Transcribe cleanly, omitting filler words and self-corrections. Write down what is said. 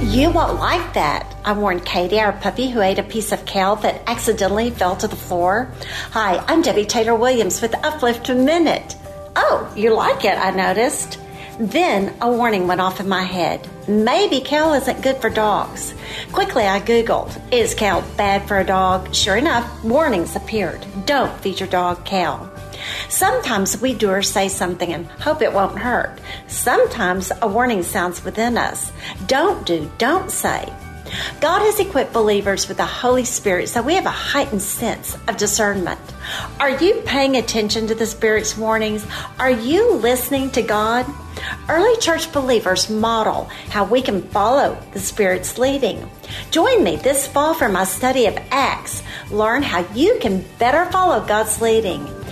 You won't like that, I warned Katie, our puppy who ate a piece of kale that accidentally fell to the floor. Hi, I'm Debbie Taylor Williams with Uplift a Minute. Oh, you like it, I noticed. Then a warning went off in my head. Maybe kale isn't good for dogs. Quickly, I Googled, is kale bad for a dog? Sure enough, warnings appeared. Don't feed your dog kale. Sometimes we do or say something and hope it won't hurt. Sometimes a warning sounds within us. Don't do, don't say. God has equipped believers with the Holy Spirit so we have a heightened sense of discernment. Are you paying attention to the Spirit's warnings? Are you listening to God? Early church believers model how we can follow the Spirit's leading. Join me this fall for my study of Acts. Learn how you can better follow God's leading.